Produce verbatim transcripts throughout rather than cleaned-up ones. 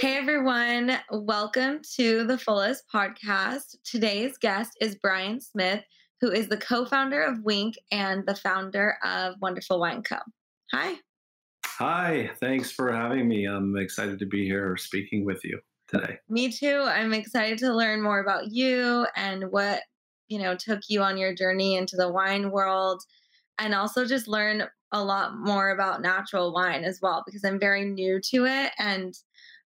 Hey everyone, welcome to the Fullest Podcast. Today's guest is Brian Smith, who is the co-founder of Winc and the founder of Wonderful Wine Co. Hi. Hi, thanks for having me. I'm excited to be here speaking with you today. Me too. I'm excited to learn more about you and what, you know, took you on your journey into the wine world, and also just learn a lot more about natural wine as well, because I'm very new to it. And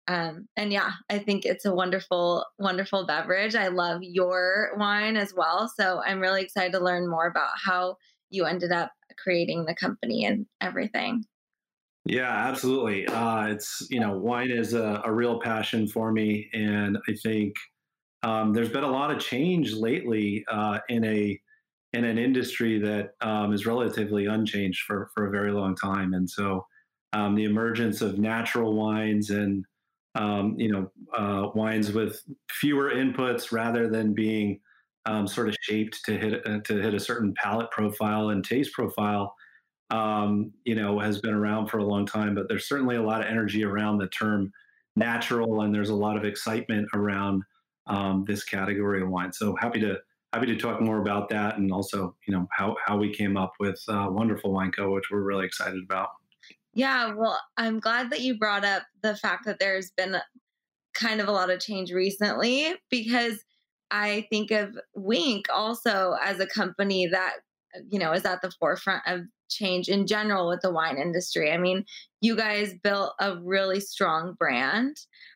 Um, and yeah, I think it's a wonderful, wonderful beverage. I love your wine as well. So I'm really excited to learn more about how you ended up creating the company and everything. Yeah, absolutely. Uh, it's, you know, wine is a, a real passion for me. And I think um, there's been a lot of change lately uh, in a, in an industry that um, is relatively unchanged for, for a very long time. And so um, the emergence of natural wines and Um, you know, uh, wines with fewer inputs rather than being um, sort of shaped to hit uh, to hit a certain palate profile and taste profile, um, you know, has been around for a long time. But there's certainly a lot of energy around the term natural, and there's a lot of excitement around um, this category of wine. So happy to happy to talk more about that, and also, you know, how how we came up with uh, Wonderful Wine Co, which we're really excited about. Yeah, well, I'm glad that you brought up the fact that there's been kind of a lot of change recently, because I think of Winc also as a company that, you know, is at the forefront of change in general with the wine industry. I mean, you guys built a really strong brand.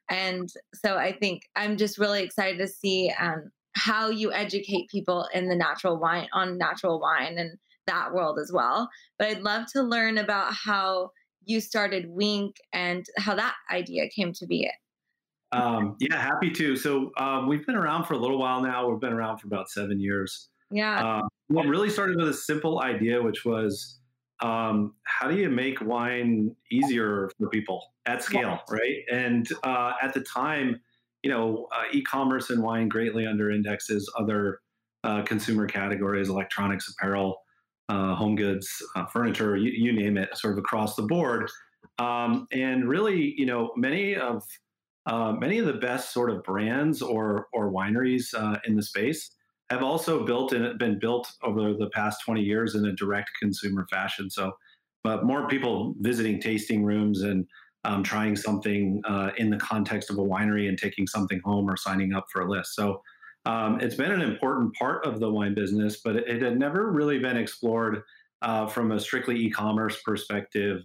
And so I think I'm just really excited to see um, how you educate people in the natural wine on natural wine and that world as well. But I'd love to learn about how you started Winc and how that idea came to be. It. Um, yeah, happy to. So um, we've been around for a little while now. We've been around for about seven years. Yeah. Um, well, really started with a simple idea, which was um, how do you make wine easier for people at scale, yeah. right? And uh, at the time, you know, uh, e-commerce and wine greatly under indexes other uh, consumer categories, electronics, apparel, Uh, home goods, uh, furniture, you, you name it, sort of across the board. Um, and really, you know, many of uh, many of the best sort of brands or or wineries uh, in the space have also built and been built over the past twenty years in a direct consumer fashion. So, but more people visiting tasting rooms and um, trying something uh, in the context of a winery and taking something home or signing up for a list. So. Um, it's been an important part of the wine business, but it, it had never really been explored uh, from a strictly e-commerce perspective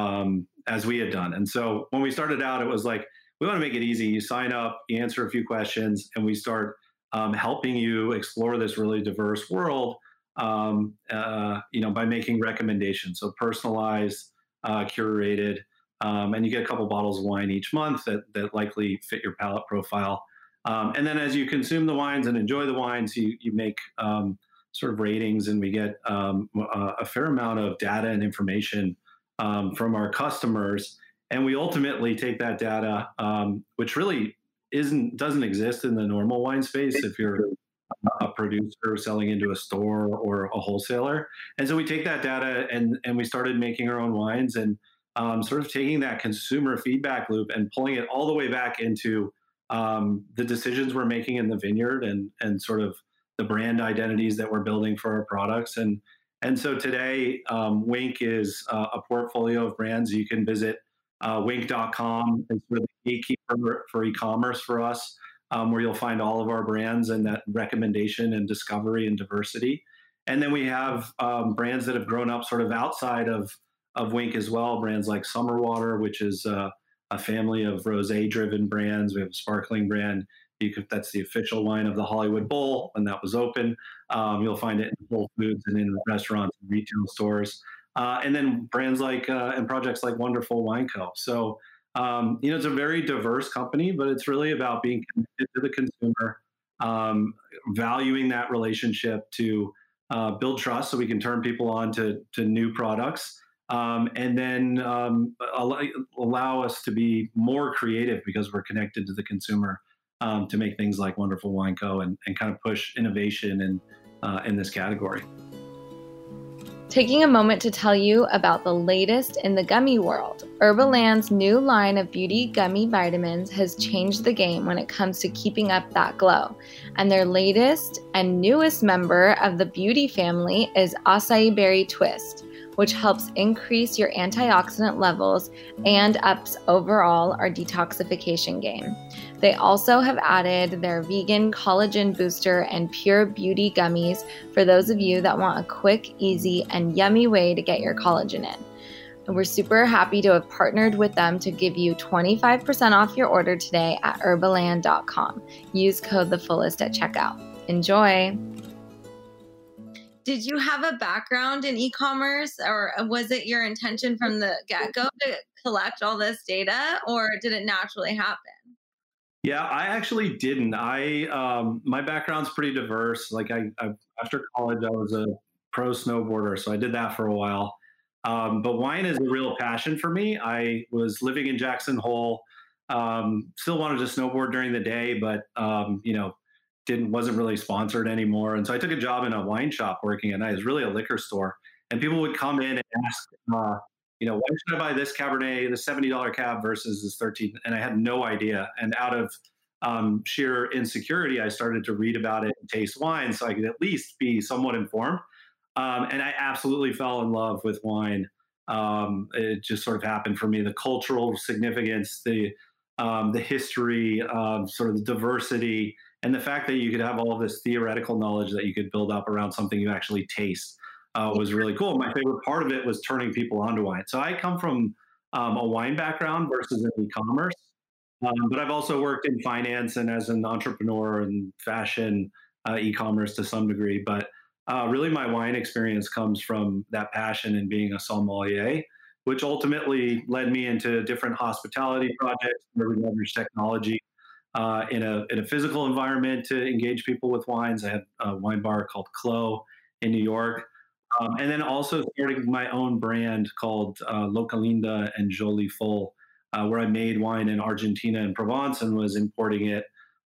um, as we had done. And so when we started out, it was like, we want to make it easy. You sign up, you answer a few questions, and we start um, helping you explore this really diverse world um, uh, you know, by making recommendations. So personalized, uh, curated, um, and you get a couple bottles of wine each month that, that likely fit your palate profile. Um, and then as you consume the wines and enjoy the wines, you, you make um, sort of ratings, and we get um, a, a fair amount of data and information um, from our customers. And we ultimately take that data, um, which really isn't doesn't exist in the normal wine space if you're a producer selling into a store or a wholesaler. And so we take that data and, and we started making our own wines and um, sort of taking that consumer feedback loop and pulling it all the way back into Um, the decisions we're making in the vineyard and and sort of the brand identities that we're building for our products. And and so today, um, Winc is uh, a portfolio of brands. You can visit uh, winc dot com. It's really the gatekeeper for e-commerce for us, um, where you'll find all of our brands and that recommendation and discovery and diversity. And then we have um, brands that have grown up sort of outside of, of Winc as well, brands like Summerwater, which is... Uh, a family of rosé-driven brands. We have a sparkling brand. You could, that's the official wine of the Hollywood Bowl, and that was open. Um, you'll find it in Whole Foods and in restaurants and retail stores. Uh, and then brands like uh, and projects like Wonderful Wine Co. So, um, you know, it's a very diverse company, but it's really about being connected to the consumer, um, valuing that relationship to uh, build trust so we can turn people on to, to new products. Um, and then um, allow, allow us to be more creative because we're connected to the consumer um, to make things like Wonderful Wine Co. and, and kind of push innovation in, uh, in this category. Taking a moment to tell you about the latest in the gummy world. Herbaland's new line of beauty gummy vitamins has changed the game when it comes to keeping up that glow. And their latest and newest member of the beauty family is Acai Berry Twist, which helps increase your antioxidant levels and ups overall our detoxification game. They also have added their vegan collagen booster and pure beauty gummies for those of you that want a quick, easy, and yummy way to get your collagen in. And we're super happy to have partnered with them to give you twenty-five percent off your order today at herbaland dot com. Use code THEFULLEST at checkout. Enjoy. Did you have a background in e-commerce, or was it your intention from the get-go to collect all this data, or did it naturally happen? Yeah, I actually didn't. I um, my background's pretty diverse. Like I, I after college, I was a pro snowboarder, so I did that for a while. Um, but wine is a real passion for me. I was living in Jackson Hole, um, still wanted to snowboard during the day, but um, you know, didn't wasn't really sponsored anymore. And so I took a job in a wine shop working at night. It was really a liquor store, and people would come in and ask, Uh, you know, why should I buy this Cabernet, the seventy dollars cab versus this thirteen? And I had no idea. And out of um, sheer insecurity, I started to read about it and taste wine so I could at least be somewhat informed. Um, and I absolutely fell in love with wine. Um, it just sort of happened for me. The cultural significance, the um, the history, um, sort of the diversity, and the fact that you could have all of this theoretical knowledge that you could build up around something you actually taste. Uh, was really cool. My favorite part of it was turning people onto wine. So I come from um, a wine background versus an e-commerce, um, but I've also worked in finance and as an entrepreneur and fashion uh, e-commerce to some degree. But uh, really, my wine experience comes from that passion and being a sommelier, which ultimately led me into different hospitality projects where we leverage technology uh, in a in a physical environment to engage people with wines. I had a wine bar called Clo in New York. Um, and then also starting my own brand called uh, Localinda and Jolie Fol, uh, where I made wine in Argentina and Provence and was importing it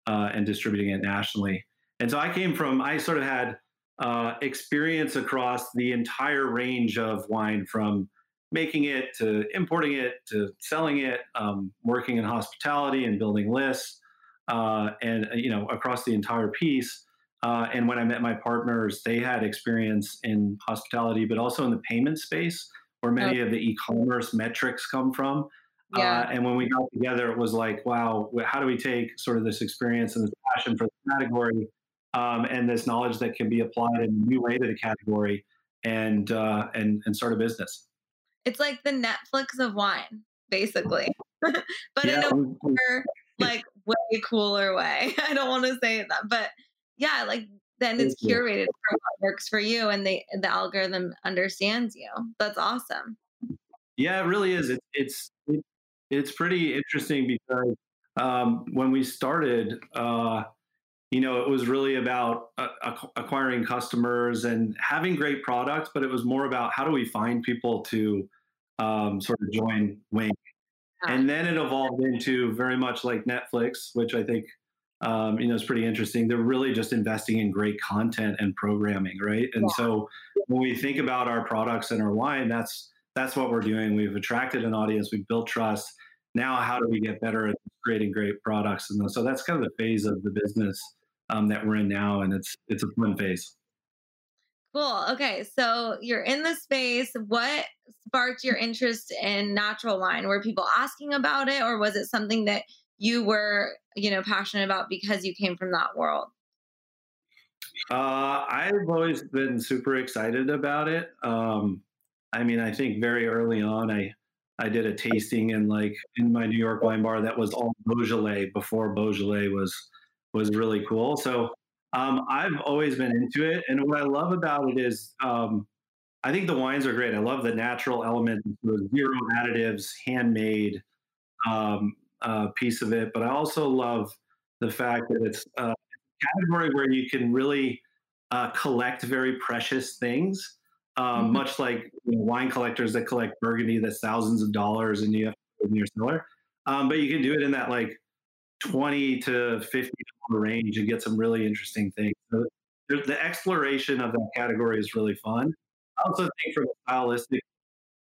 uh, and distributing it nationally. And so I came from, I sort of had uh, experience across the entire range of wine, from making it to importing it to selling it, um, working in hospitality and building lists, uh, and, you know, across the entire piece. Uh, and when I met my partners, they had experience in hospitality, but also in the payment space, where many oh. of the e-commerce metrics come from. Yeah. Uh, and when we got together, it was like, wow, how do we take sort of this experience and this passion for the category um, and this knowledge that can be applied in a new way to the category and, uh, and, and start a business? It's like the Netflix of wine, basically, but yeah. in a more, like way cooler way. I don't want to say that, but yeah, like then it's curated for what works for you, and they, the algorithm understands you. That's awesome. Yeah, it really is. It, it's it, it's pretty interesting because um, when we started, uh, you know, it was really about uh, acquiring customers and having great products, but it was more about how do we find people to um, sort of join Winc. Yeah. And then it evolved into very much like Netflix, which I think, Um, you know, it's pretty interesting. They're really just investing in great content and programming, right? And yeah. so when we think about our products and our wine, that's that's what we're doing. We've attracted an audience, we've built trust. Now, how do we get better at creating great products? And so that's kind of the phase of the business um, that we're in now, and it's it's a fun phase. Cool. Okay, so you're in the space. What sparked your interest in natural wine? Were people asking about it, or was it something that you were, you know, passionate about because you came from that world? Uh, I've always been super excited about it. Um, I mean, I think very early on, I I did a tasting in like in my New York wine bar that was all Beaujolais before Beaujolais was was really cool. So um, I've always been into it, and what I love about it is um, I think the wines are great. I love the natural element, the zero additives, handmade. Um, Uh, piece of it, but I also love the fact that it's uh, a category where you can really uh, collect very precious things, um, mm-hmm. much like you know, wine collectors that collect Burgundy that's thousands of dollars and you have to in your cellar. Um, but you can do it in that like twenty to fifty dollars range and get some really interesting things. So the exploration of that category is really fun. also think from a stylistic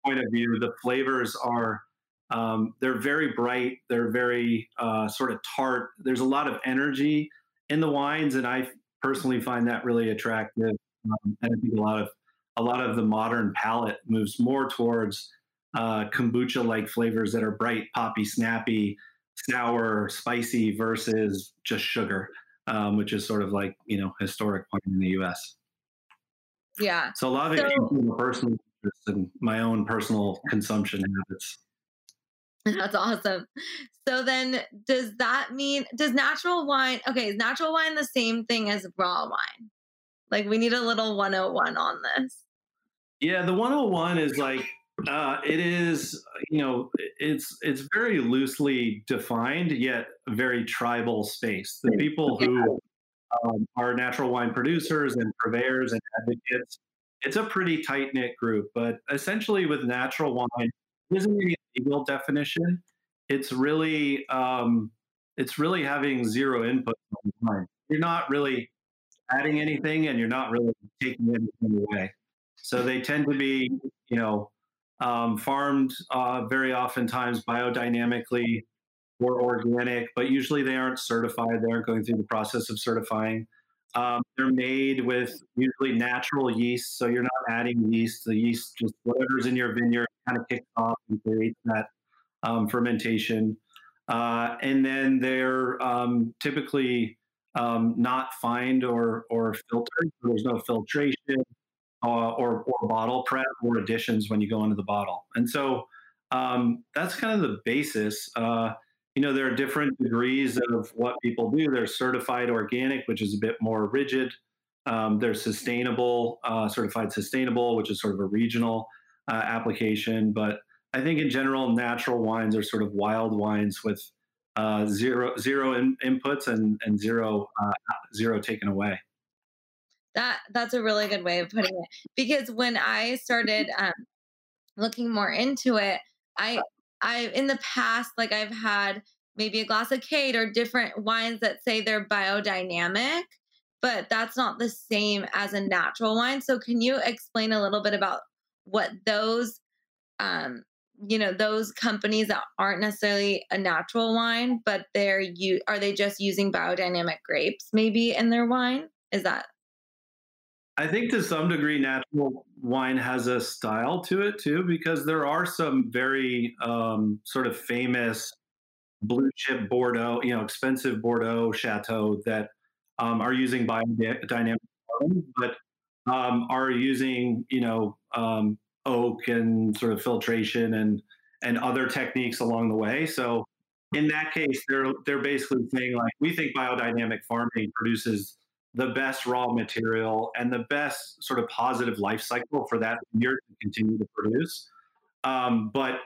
point of view, the flavors are, um, they're very bright. They're very uh, sort of tart. There's a lot of energy in the wines, and I personally find that really attractive. Um, and I think a lot of a lot of the modern palate moves more towards uh, kombucha-like flavors that are bright, poppy, snappy, sour, spicy versus just sugar, um, which is sort of like, you know, historic wine in the U S. Yeah. So a lot of so, it came from personal interest and my own personal consumption habits. That's awesome. So then does that mean, does natural wine, okay, is natural wine the same thing as raw wine? Like we need a little one oh one on this. Yeah, the one oh one is like, uh, it is, you know, it's it's very loosely defined, yet very tribal space. The people who yeah. Um, are natural wine producers and purveyors and advocates. It's a pretty tight-knit group, but essentially with natural wine, it isn't any legal definition. It's really, um, it's really having zero input on the wine. You're not really adding anything, and you're not really taking anything away. So they tend to be, you know, um, farmed uh, very oftentimes biodynamically, or organic, but usually they aren't certified. They aren't going through the process of certifying. Um, they're made with usually natural yeast, so you're not adding yeast. The yeast, just whatever's in your vineyard, kind of kicks off and creates that um, fermentation. Uh, and then they're um, typically um, not fined or or filtered. So there's no filtration uh, or or bottle prep or additions when you go into the bottle. And so um, that's kind of the basis. Uh, You know, there are different degrees of what people do. There's certified organic, which is a bit more rigid. Um, there's sustainable, uh, certified sustainable, which is sort of a regional uh, application. But I think in general, natural wines are sort of wild wines with uh, zero zero in, inputs and and zero uh, zero taken away. That that's a really good way of putting it. Because when I started um, looking more into it, I. I, in the past, like I've had maybe a glass of Cate or different wines that say they're biodynamic, but that's not the same as a natural wine. So can you explain a little bit about what those, um, you know, those companies that aren't necessarily a natural wine, but they're, you, are they just using biodynamic grapes maybe in their wine? Is that? I think to some degree, natural wine has a style to it too, because there are some very um, sort of famous blue chip Bordeaux, you know, expensive Bordeaux chateaux that um, are using biodynamic wine, but um, are using, you know, um, oak and sort of filtration and and other techniques along the way. So in that case, they're they're basically saying like, we think biodynamic farming produces the best raw material and the best sort of positive life cycle for that year to continue to produce. Um, but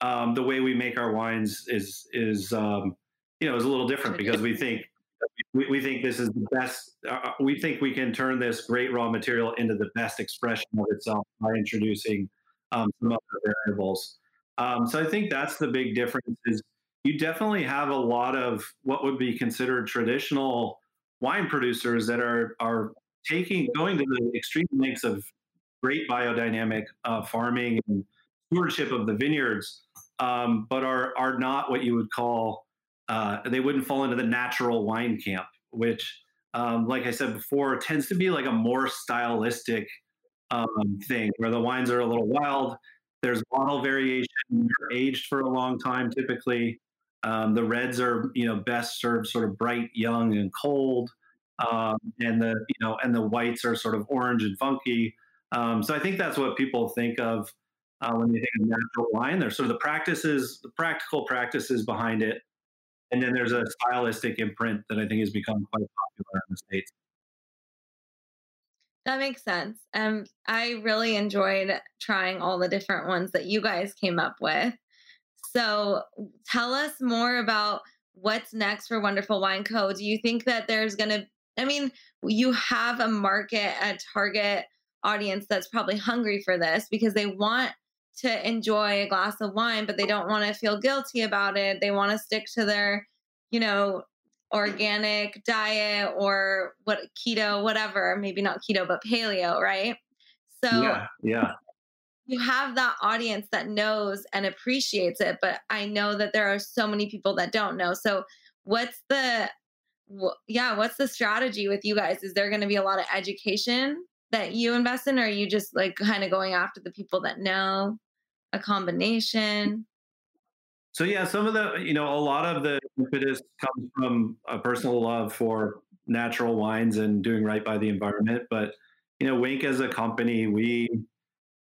um, the way we make our wines is is um, you know is a little different because we think we, we think this is the best. Uh, we think we can turn this great raw material into the best expression of itself by introducing um, some other variables. Um, so I think that's the big difference. Is you definitely have a lot of what would be considered traditional wine producers that are are taking going to the extreme lengths of great biodynamic uh, farming and stewardship of the vineyards, um, but are are not what you would call uh, they wouldn't fall into the natural wine camp, which, um, like I said before, tends to be like a more stylistic um, thing where the wines are a little wild. There's bottle variation. They're aged for a long time typically. Um, the reds are, you know, best served sort of bright, young, and cold, um, and the you know, and the whites are sort of orange and funky. Um, so I think that's what people think of uh, when they think of natural wine. There's sort of the practices, the practical practices behind it, and then there's a stylistic imprint that I think has become quite popular in the States. That makes sense. Um, I really enjoyed trying all the different ones that you guys came up with. So tell us more about what's next for Wonderful Wine Co. Do you think that there's going to, I mean, you have a market, a target audience that's probably hungry for this because they want to enjoy a glass of wine, but they don't want to feel guilty about it. They want to stick to their, you know, organic diet or what keto, whatever, maybe not keto, but paleo, right? So yeah, yeah. You have that audience that knows and appreciates it, but I know that there are so many people that don't know. So what's the, wh- yeah, what's the strategy with you guys? Is there going to be a lot of education that you invest in, or are you just like kind of going after the people that know, a combination? So yeah, some of the, you know, a lot of the impetus comes from a personal love for natural wines and doing right by the environment. But, you know, Winc as a company, we,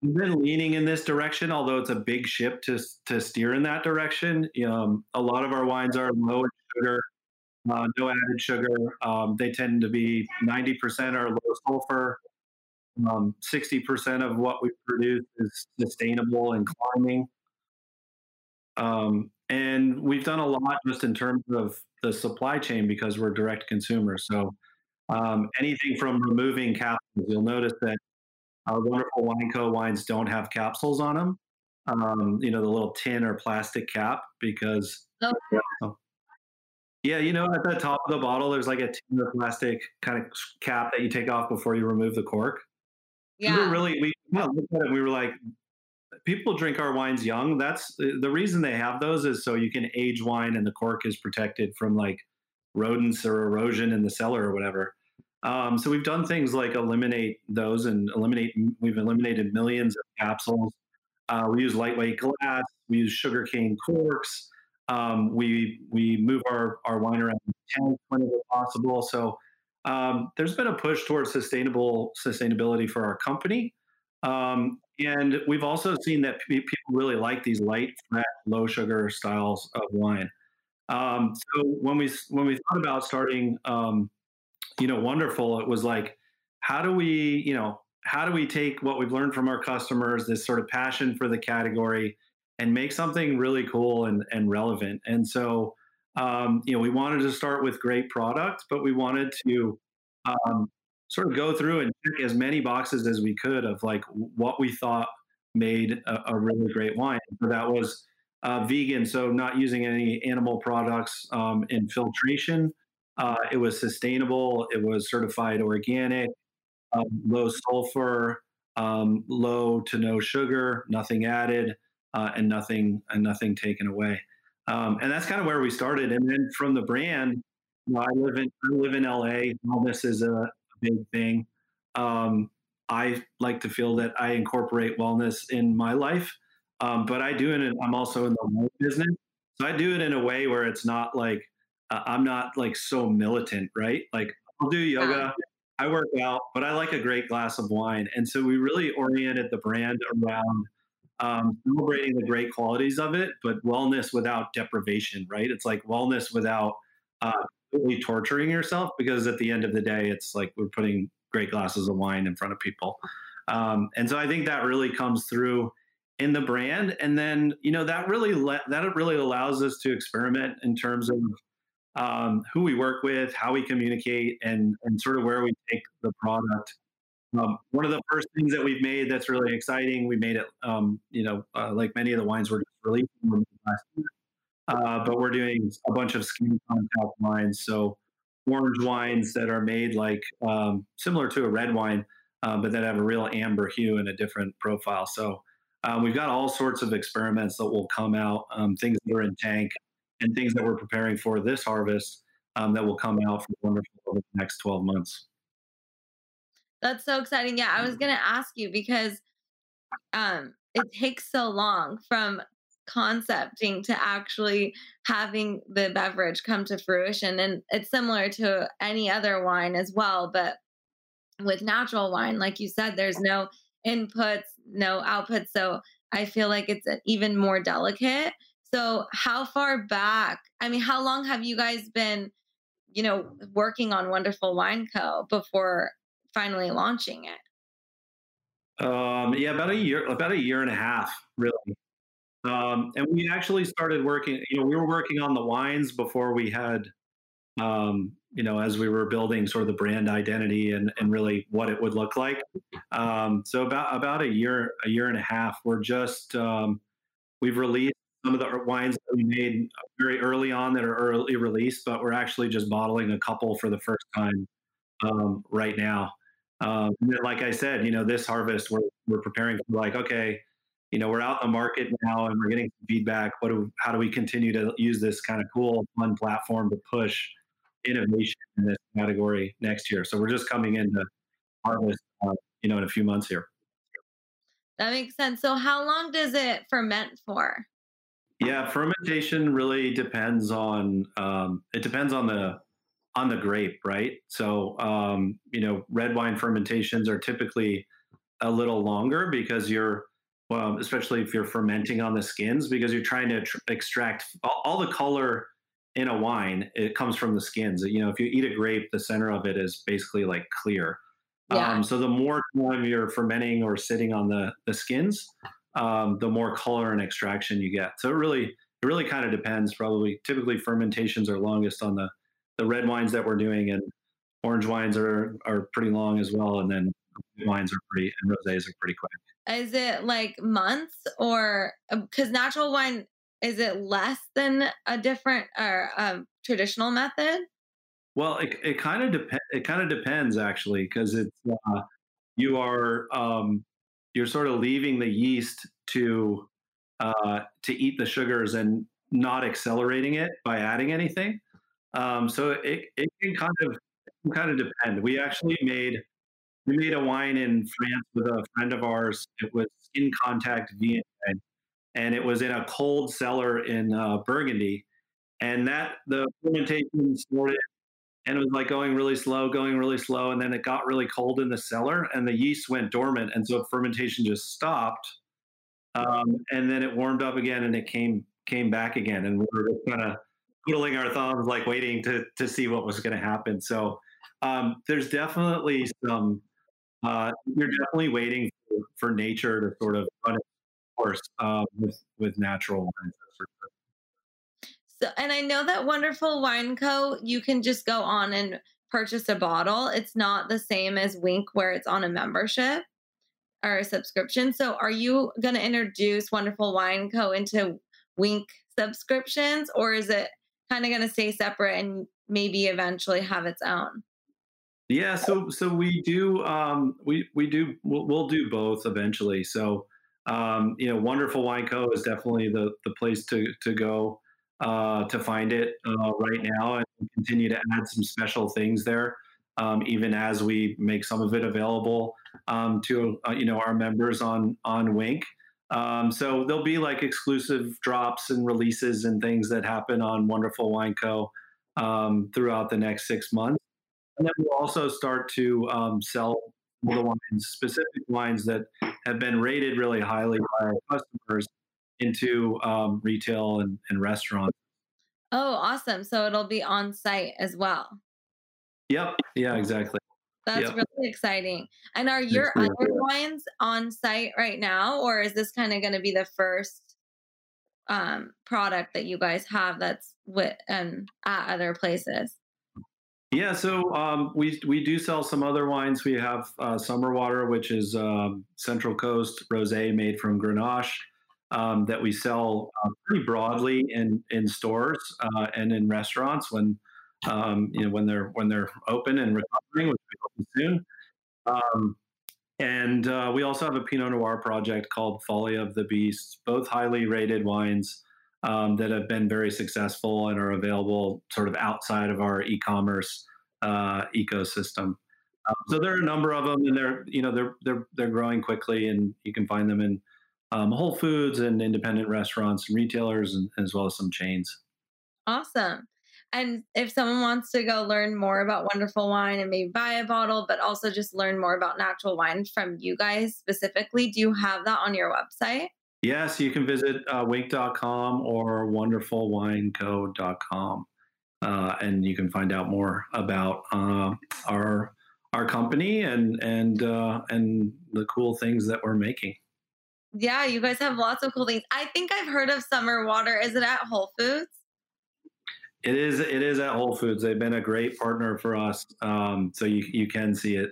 we've been leaning in this direction, although it's a big ship to to steer in that direction. Um, a lot of our wines are low in sugar, uh, no added sugar. Um, they tend to be ninety percent are low sulfur. Um, sixty percent of what we produce is sustainable and climbing. Um, and we've done a lot just in terms of the supply chain because we're direct consumer. So um, anything from removing capsules, you'll notice that our Wonderful Wine Co. wines don't have capsules on them. Um, you know, the little tin or plastic cap, because oh. you know, yeah, you know, at the top of the bottle, there's like a tin or plastic kind of cap that you take off before you remove the cork. Yeah, we were really, we kind of looked at it. We were like, people drink our wines young. That's the reason they have those, is so you can age wine and the cork is protected from like rodents or erosion in the cellar or whatever. Um, so we've done things like eliminate those and eliminate, we've eliminated millions of capsules. Uh, we use lightweight glass. We use sugarcane corks. Um, we we move our, our wine around whenever possible. So um, there's been a push towards sustainable sustainability for our company. Um, and we've also seen that people really like these light, fat, low sugar styles of wine. Um, so when we, when we thought about starting, um, you know, Wonderful, it was like, how do we, you know, how do we take what we've learned from our customers, this sort of passion for the category, and make something really cool and, and relevant. And so, um, you know, we wanted to start with great products, but we wanted to um, sort of go through and check as many boxes as we could of like what we thought made a, a really great wine. So that was uh, vegan, so not using any animal products um, in filtration. Uh, it was sustainable. It was certified organic, um, low sulfur, um, low to no sugar, nothing added, uh, and nothing and nothing taken away. Um, and that's kind of where we started. And then from the brand, you know, I live in I live in L A. Wellness is a big thing. Um, I like to feel that I incorporate wellness in my life, um, but I do it. I'm also in the wine business, so I do it in a way where it's not like. I'm not like so militant, right? Like I'll do yoga, I work out, but I like a great glass of wine. And so we really oriented the brand around um, celebrating the great qualities of it, but wellness without deprivation, right? It's like wellness without uh, really torturing yourself, because at the end of the day, it's like we're putting great glasses of wine in front of people. Um, and so I think that really comes through in the brand. And then, you know, that really, le- that really allows us to experiment in terms of Um, who we work with, how we communicate, and and sort of where we take the product. Um, one of the first things that we've made that's really exciting, we made it, um, you know, uh, like many of the wines we're just releasing last year, uh, but we're doing a bunch of skin contact wines. So orange wines that are made like um, similar to a red wine, uh, but that have a real amber hue and a different profile. So uh, we've got all sorts of experiments that will come out, um, things that are in tank, and things that we're preparing for this harvest um, that will come out for Wonderful over the next twelve months. That's so exciting. Yeah, I was going to ask you because um, it takes so long from concepting to actually having the beverage come to fruition. And it's similar to any other wine as well. But with natural wine, like you said, there's no inputs, no outputs. So I feel like it's even more delicate. So how far back, I mean, how long have you guys been, you know, working on Wonderful Wine Co. before finally launching it? Um, yeah, about a year, about a year and a half, really. Um, and we actually started working, you know, we were working on the wines before we had, um, you know, as we were building sort of the brand identity and, and really what it would look like. Um, so about, about a year, a year and a half, we're just, um, we've released some of the wines that we made very early on that are early released, but we're actually just bottling a couple for the first time um, right now. Um, and then, like I said, you know, this harvest, we're, we're preparing for like, okay, you know, we're out in the market now and we're getting some feedback. What do we, how do we continue to use this kind of cool, fun platform to push innovation in this category next year? So we're just coming into harvest, uh, you know, in a few months here. That makes sense. So how long does it ferment for? Yeah, fermentation really depends on, um, it depends on the, on the grape, right? So, um, you know, red wine fermentations are typically a little longer because you're, well, especially if you're fermenting on the skins, because you're trying to tr- extract all, all the color in a wine. It comes from the skins. You know, if you eat a grape, the center of it is basically like clear. Yeah. Um, so the more time you're fermenting or sitting on the, the skins, um, the more color and extraction you get. So it really, it really kind of depends. Probably typically fermentations are longest on the, the red wines that we're doing, and orange wines are, are pretty long as well. And then wines are pretty, and rosés are pretty quick. Is it like months, or because natural wine, is it less than a different or um, traditional method? Well, it it kind of depends. It kind of depends actually, because it's uh, you are um, you're sort of leaving the yeast to uh, to eat the sugars and not accelerating it by adding anything. Um, so it it can kind of it can kind of depend. We actually made we made a wine in France with a friend of ours. It was skin contact Viognier, and it was in a cold cellar in uh, Burgundy, and that the fermentation started. And it was like going really slow, going really slow. And then it got really cold in the cellar and the yeast went dormant. And so fermentation just stopped. Um, and then it warmed up again and it came came back again. And we were just kind of twiddling our thumbs, like waiting to to see what was going to happen. So um, there's definitely some, uh, you're definitely waiting for, for nature to sort of run its course uh, with, with natural wines. So, and I know that Wonderful Wine Co, you can just go on and purchase a bottle. It's not the same as Winc where it's on a membership or a subscription. So are you going to introduce Wonderful Wine Co into Winc subscriptions, or is it kind of going to stay separate and maybe eventually have its own? Yeah, so so we do um, we we do we'll, we'll do both eventually. So um, you know, Wonderful Wine Co is definitely the the place to to go. Uh, to find it uh, right now, and continue to add some special things there, um, even as we make some of it available um, to uh, you know our members on on Winc. Um, so there'll be like exclusive drops and releases and things that happen on Wonderful Wine Co um, throughout the next six months, and then we'll also start to um, sell the wines, specific wines that have been rated really highly by our customers, into um, retail and, and restaurants. Oh, awesome. So it'll be on site as well. Yep. Yeah, exactly. That's yep. really exciting. And are your That's other cool. wines on site right now, or is this kind of going to be the first um, product that you guys have that's with and at other places? Yeah. So um, we, we do sell some other wines. We have uh, Summerwater, which is um, Central Coast Rosé made from Grenache. Um, that we sell uh, pretty broadly in in stores uh, and in restaurants when um, you know when they're when they're open and recovering, which will be soon. Um, and uh, we also have a Pinot Noir project called Folly of the Beast. Both highly rated wines um, that have been very successful and are available sort of outside of our e-commerce uh, ecosystem. Um, so there are a number of them, and they're you know they're they're they're growing quickly, and you can find them in. Um, Whole Foods and independent restaurants and retailers, and, as well as some chains. Awesome. And if someone wants to go learn more about Wonderful Wine and maybe buy a bottle, but also just learn more about natural wine from you guys specifically, do you have that on your website? Yes, yeah, so you can visit uh, winc dot com or wonderful wine co dot com. Uh, and you can find out more about uh, our our company and, and, uh, and the cool things that we're making. Yeah, you guys have lots of cool things. I think I've heard of Summerwater. Is it at Whole Foods? It is. It is at Whole Foods. They've been a great partner for us, um, so you you can see it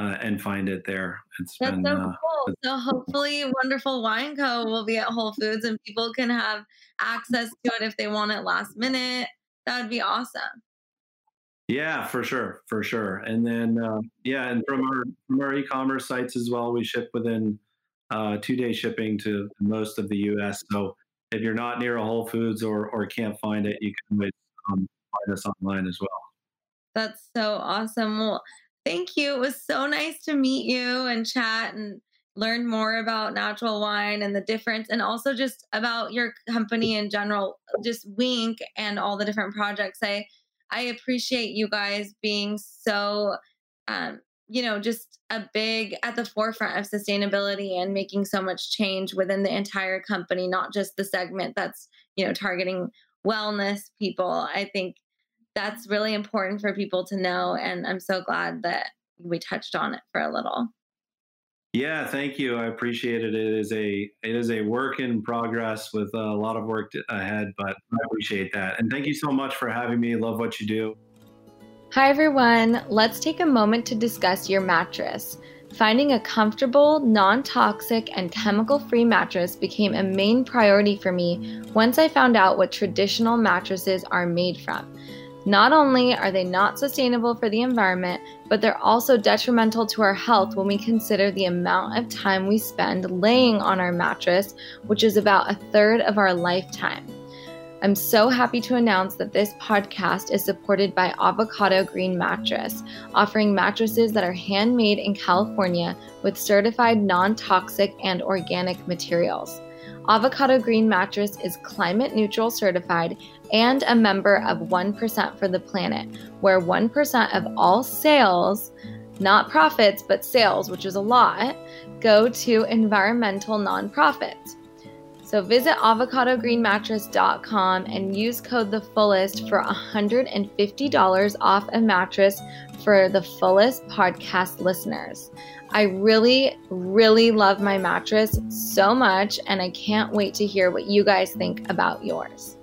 uh, and find it there. It's That's been, so uh, cool. So hopefully, Wonderful Wine Co. will be at Whole Foods, and people can have access to it if they want it last minute. That would be awesome. Yeah, for sure, for sure. And then, uh, yeah, and from our from our e-commerce sites as well, we ship within uh, two day shipping to most of the U S. So if you're not near a Whole Foods or or can't find it, you can always um, find us online as well. That's so awesome. Well, thank you. It was so nice to meet you and chat and learn more about natural wine and the difference, and also just about your company in general, just Winc and all the different projects. I I appreciate you guys being so, um, you know, just a big at the forefront of sustainability and making so much change within the entire company, not just the segment that's, you know, targeting wellness people. I think that's really important for people to know. And I'm so glad that we touched on it for a little. Yeah, thank you. I appreciate it. It is a, it is a work in progress with a lot of work ahead, but I appreciate that. And thank you so much for having me. Love what you do. Hi, everyone. Let's take a moment to discuss your mattress. Finding a comfortable, non-toxic, and chemical-free mattress became a main priority for me once I found out what traditional mattresses are made from. Not only are they not sustainable for the environment, but they're also detrimental to our health when we consider the amount of time we spend laying on our mattress, which is about a third of our lifetime. I'm so happy to announce that this podcast is supported by Avocado Green Mattress, offering mattresses that are handmade in California with certified non-toxic and organic materials. Avocado Green Mattress is climate neutral certified and a member of one percent for the Planet, where one percent of all sales, not profits, but sales, which is a lot, go to environmental nonprofits. So visit avocado green mattress dot com and use code The Fullest for one hundred fifty dollars off a mattress for The Fullest podcast listeners. I really, really love my mattress so much, and I can't wait to hear what you guys think about yours.